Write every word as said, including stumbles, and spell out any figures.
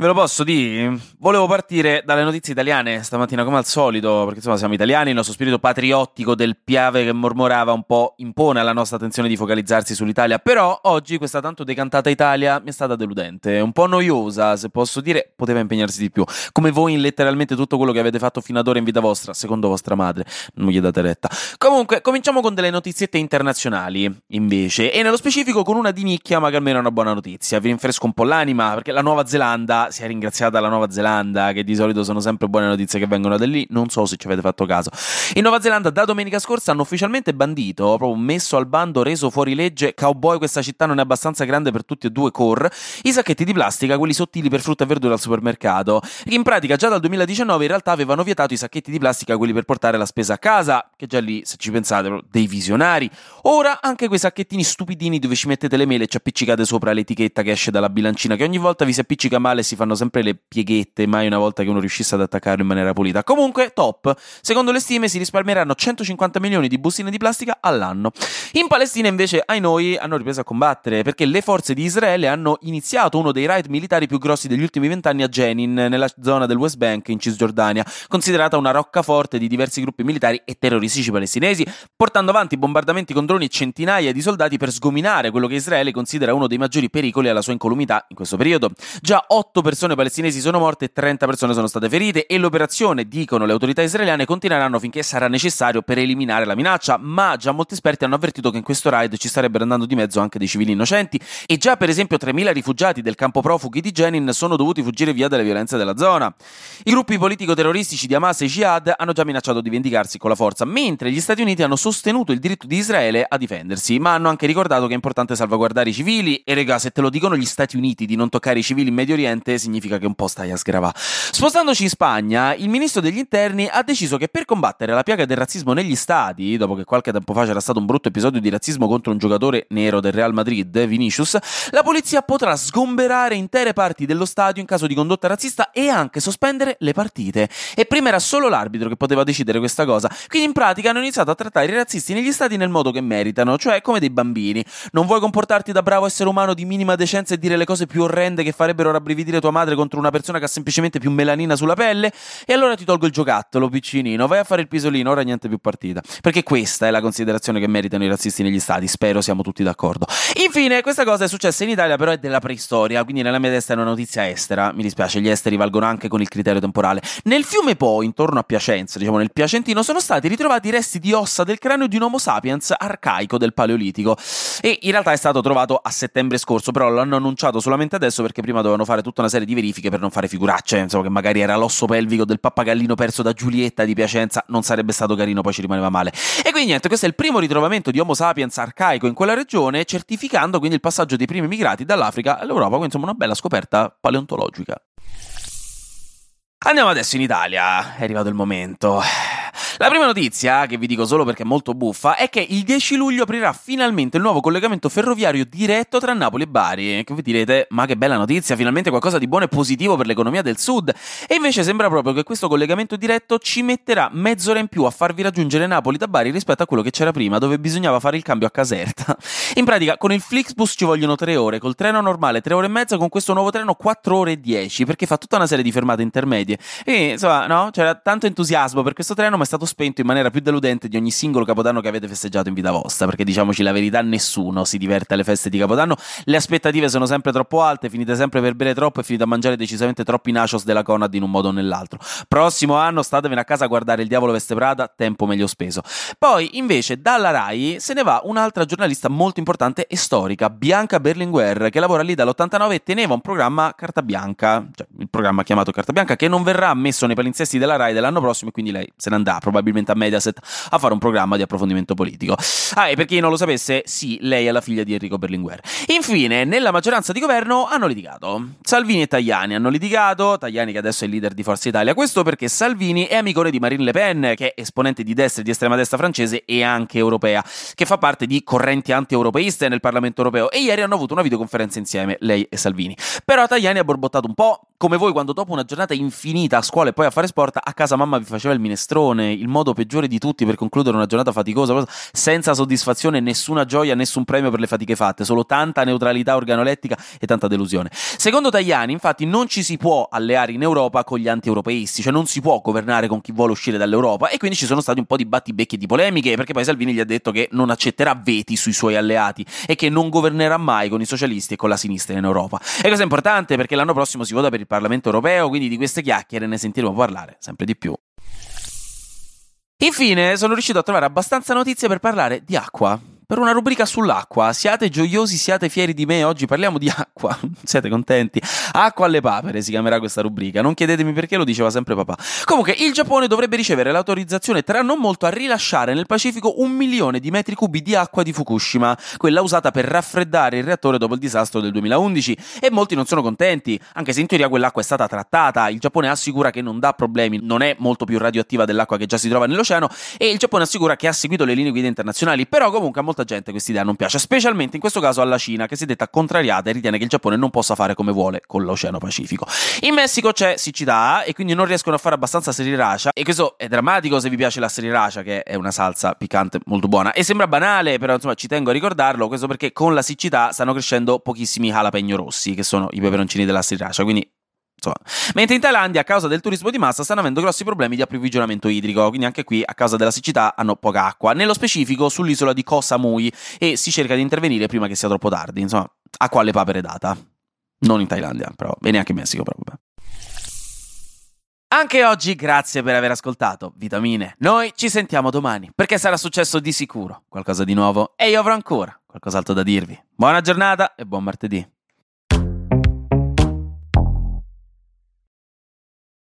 Ve lo posso dire? Volevo partire dalle notizie italiane stamattina come al solito, perché insomma siamo italiani, il nostro spirito patriottico del Piave che mormorava un po' impone alla nostra attenzione di focalizzarsi sull'Italia, però oggi questa tanto decantata Italia mi è stata deludente, un po' noiosa se posso dire, poteva impegnarsi di più, come voi in letteralmente tutto quello che avete fatto fino ad ora in vita vostra, secondo vostra madre, non gli date retta. Comunque, cominciamo con delle notiziette internazionali invece, e nello specifico con una di nicchia ma che almeno è una buona notizia, vi rinfresco un po' l'anima, perché la Nuova Zelanda si è ringraziata la Nuova Zelanda, che di solito sono sempre buone notizie che vengono da lì, non so se ci avete fatto caso. In Nuova Zelanda da domenica scorsa hanno ufficialmente bandito, proprio messo al bando, reso fuori legge, cowboy questa città non è abbastanza grande per tutti e due core, i sacchetti di plastica, quelli sottili per frutta e verdura al supermercato. In pratica già dal duemiladiciannove in realtà avevano vietato i sacchetti di plastica, quelli per portare la spesa a casa, che già lì se ci pensate dei visionari. Ora anche quei sacchettini stupidini dove ci mettete le mele e ci appiccicate sopra l'etichetta che esce dalla bilancina, che ogni volta vi si appiccica male e si fanno sempre le pieghette, mai una volta che uno riuscisse ad attaccarlo in maniera pulita. Comunque, top! Secondo le stime si risparmieranno centocinquanta milioni di bustine di plastica all'anno. In Palestina invece, ai noi, hanno ripreso a combattere, perché le forze di Israele hanno iniziato uno dei raid militari più grossi degli ultimi vent'anni a Jenin, nella zona del West Bank, in Cisgiordania, considerata una roccaforte di diversi gruppi militari e terroristici palestinesi, portando avanti bombardamenti con droni e centinaia di soldati per sgominare quello che Israele considera uno dei maggiori pericoli alla sua incolumità in questo periodo. Già otto persone palestinesi sono morte e trenta persone sono state ferite e l'operazione, dicono le autorità israeliane, continueranno finché sarà necessario per eliminare la minaccia, ma già molti esperti hanno avvertito che in questo raid ci starebbero andando di mezzo anche dei civili innocenti e già per esempio tremila rifugiati del campo profughi di Jenin sono dovuti fuggire via dalle violenze della zona. I gruppi politico-terroristici di Hamas e Jihad hanno già minacciato di vendicarsi con la forza, mentre gli Stati Uniti hanno sostenuto il diritto di Israele a difendersi, ma hanno anche ricordato che è importante salvaguardare i civili e regà, se te lo dicono gli Stati Uniti di non toccare i civili in Medio Oriente significa che un po' stai a sgravà. Spostandoci in Spagna, il ministro degli interni ha deciso che per combattere la piaga del razzismo negli stadi, dopo che qualche tempo fa c'era stato un brutto episodio di razzismo contro un giocatore nero del Real Madrid, Vinicius, la polizia potrà sgomberare intere parti dello stadio in caso di condotta razzista e anche sospendere le partite. E prima era solo l'arbitro che poteva decidere questa cosa, quindi in pratica hanno iniziato a trattare i razzisti negli stadi nel modo che meritano, cioè come dei bambini. Non vuoi comportarti da bravo essere umano di minima decenza e dire le cose più orrende che farebbero rabbrividire tua madre contro una persona che ha semplicemente più melanina sulla pelle? E allora ti tolgo il giocattolo, piccinino, vai a fare il pisolino, ora niente più partita. Perché questa è la considerazione che meritano i razzisti negli stati, spero siamo tutti d'accordo. Infine, questa cosa è successa in Italia, però è della preistoria, quindi nella mia testa è una notizia estera, mi dispiace, gli esteri valgono anche con il criterio temporale. Nel fiume Po, intorno a Piacenza, diciamo nel Piacentino, sono stati ritrovati i resti di ossa del cranio di un Homo Sapiens arcaico del Paleolitico, e in realtà è stato trovato a settembre scorso, però l'hanno annunciato solamente adesso perché prima dovevano fare tutta una serie di verifiche per non fare figuracce, insomma, che magari era l'osso pelvico del pappagallino perso da Giulietta di Piacenza, non sarebbe stato carino, poi ci rimaneva male. E quindi niente, questo è il primo ritrovamento di Homo Sapiens arcaico in quella regione, certificando quindi il passaggio dei primi migrati dall'Africa all'Europa, quindi insomma una bella scoperta paleontologica. Andiamo adesso in Italia, è arrivato il momento. La prima notizia, che vi dico solo perché è molto buffa, è che il dieci luglio aprirà finalmente il nuovo collegamento ferroviario diretto tra Napoli e Bari. Che vi direte, ma che bella notizia, finalmente qualcosa di buono e positivo per l'economia del sud. E invece sembra proprio che questo collegamento diretto ci metterà mezz'ora in più a farvi raggiungere Napoli da Bari rispetto a quello che c'era prima, dove bisognava fare il cambio a Caserta. In pratica, con il Flixbus ci vogliono tre ore, col treno normale tre ore e mezza, con questo nuovo treno quattro ore e dieci, perché fa tutta una serie di fermate intermedie. E insomma, no? C'era tanto entusiasmo per questo treno, ma è stato spento in maniera più deludente di ogni singolo Capodanno che avete festeggiato in vita vostra, perché diciamoci la verità, nessuno si diverte alle feste di Capodanno, le aspettative sono sempre troppo alte, finite sempre per bere troppo e finite a mangiare decisamente troppi nachos della Conad in un modo o nell'altro. Prossimo anno statevene a casa a guardare Il Diavolo Veste Prada, tempo meglio speso. Poi invece dalla Rai se ne va un'altra giornalista molto importante e storica, Bianca Berlinguer, che lavora lì dall'ottantanove e teneva un programma Carta Bianca, cioè il programma chiamato Carta Bianca, che non verrà messo nei palinsesti della Rai dell'anno prossimo e quindi lei se ne andrà probabilmente a Mediaset a fare un programma di approfondimento politico. Ah, e per chi non lo sapesse, sì, lei è la figlia di Enrico Berlinguer. Infine, nella maggioranza di governo hanno litigato. Salvini e Tajani hanno litigato, Tajani che adesso è il leader di Forza Italia, questo perché Salvini è amicone di Marine Le Pen, che è esponente di destra e di estrema destra francese e anche europea, che fa parte di correnti anti-europeiste nel Parlamento europeo, e ieri hanno avuto una videoconferenza insieme, lei e Salvini. Però Tajani ha borbottato un po', come voi quando dopo una giornata infinita a scuola e poi a fare sport, a casa mamma vi faceva il minestrone, il il modo peggiore di tutti per concludere una giornata faticosa, senza soddisfazione, nessuna gioia, nessun premio per le fatiche fatte, solo tanta neutralità organolettica e tanta delusione. Secondo Tajani, infatti, non ci si può alleare in Europa con gli anti-europeisti, cioè non si può governare con chi vuole uscire dall'Europa, e quindi ci sono stati un po' di battibecchi e di polemiche, perché poi Salvini gli ha detto che non accetterà veti sui suoi alleati e che non governerà mai con i socialisti e con la sinistra in Europa. E cosa è importante, perché l'anno prossimo si vota per il Parlamento europeo, quindi di queste chiacchiere ne sentiremo parlare sempre di più. Infine, sono riuscito a trovare abbastanza notizie per parlare di acqua. Per una rubrica sull'acqua, siate gioiosi, siate fieri di me, oggi parliamo di acqua, siete contenti? Acqua alle papere si chiamerà questa rubrica, non chiedetemi perché, lo diceva sempre papà. Comunque, il Giappone dovrebbe ricevere l'autorizzazione tra non molto a rilasciare nel Pacifico un milione di metri cubi di acqua di Fukushima, quella usata per raffreddare il reattore dopo il disastro del duemilaundici, e molti non sono contenti, anche se in teoria quell'acqua è stata trattata. Il Giappone assicura che non dà problemi, non è molto più radioattiva dell'acqua che già si trova nell'oceano, e il Giappone assicura che ha seguito le linee guida internazionali, però comunque a molti gente questa idea non piace, specialmente in questo caso alla Cina, che si è detta contrariata e ritiene che il Giappone non possa fare come vuole con l'Oceano Pacifico. In Messico c'è siccità e quindi non riescono a fare abbastanza Sriracha, e questo è drammatico se vi piace la Sriracha, che è una salsa piccante molto buona, e sembra banale, però insomma ci tengo a ricordarlo, questo perché con la siccità stanno crescendo pochissimi jalapeno rossi, che sono i peperoncini della Sriracha, quindi insomma. Mentre in Thailandia, a causa del turismo di massa, stanno avendo grossi problemi di approvvigionamento idrico, quindi anche qui a causa della siccità hanno poca acqua, nello specifico sull'isola di Koh Samui, e si cerca di intervenire prima che sia troppo tardi. Insomma, acqua alle papere data, non in Thailandia però, e neanche in Messico proprio. Anche oggi grazie per aver ascoltato Vitamine, noi ci sentiamo domani, perché sarà successo di sicuro qualcosa di nuovo e io avrò ancora qualcos'altro da dirvi. Buona giornata e buon martedì.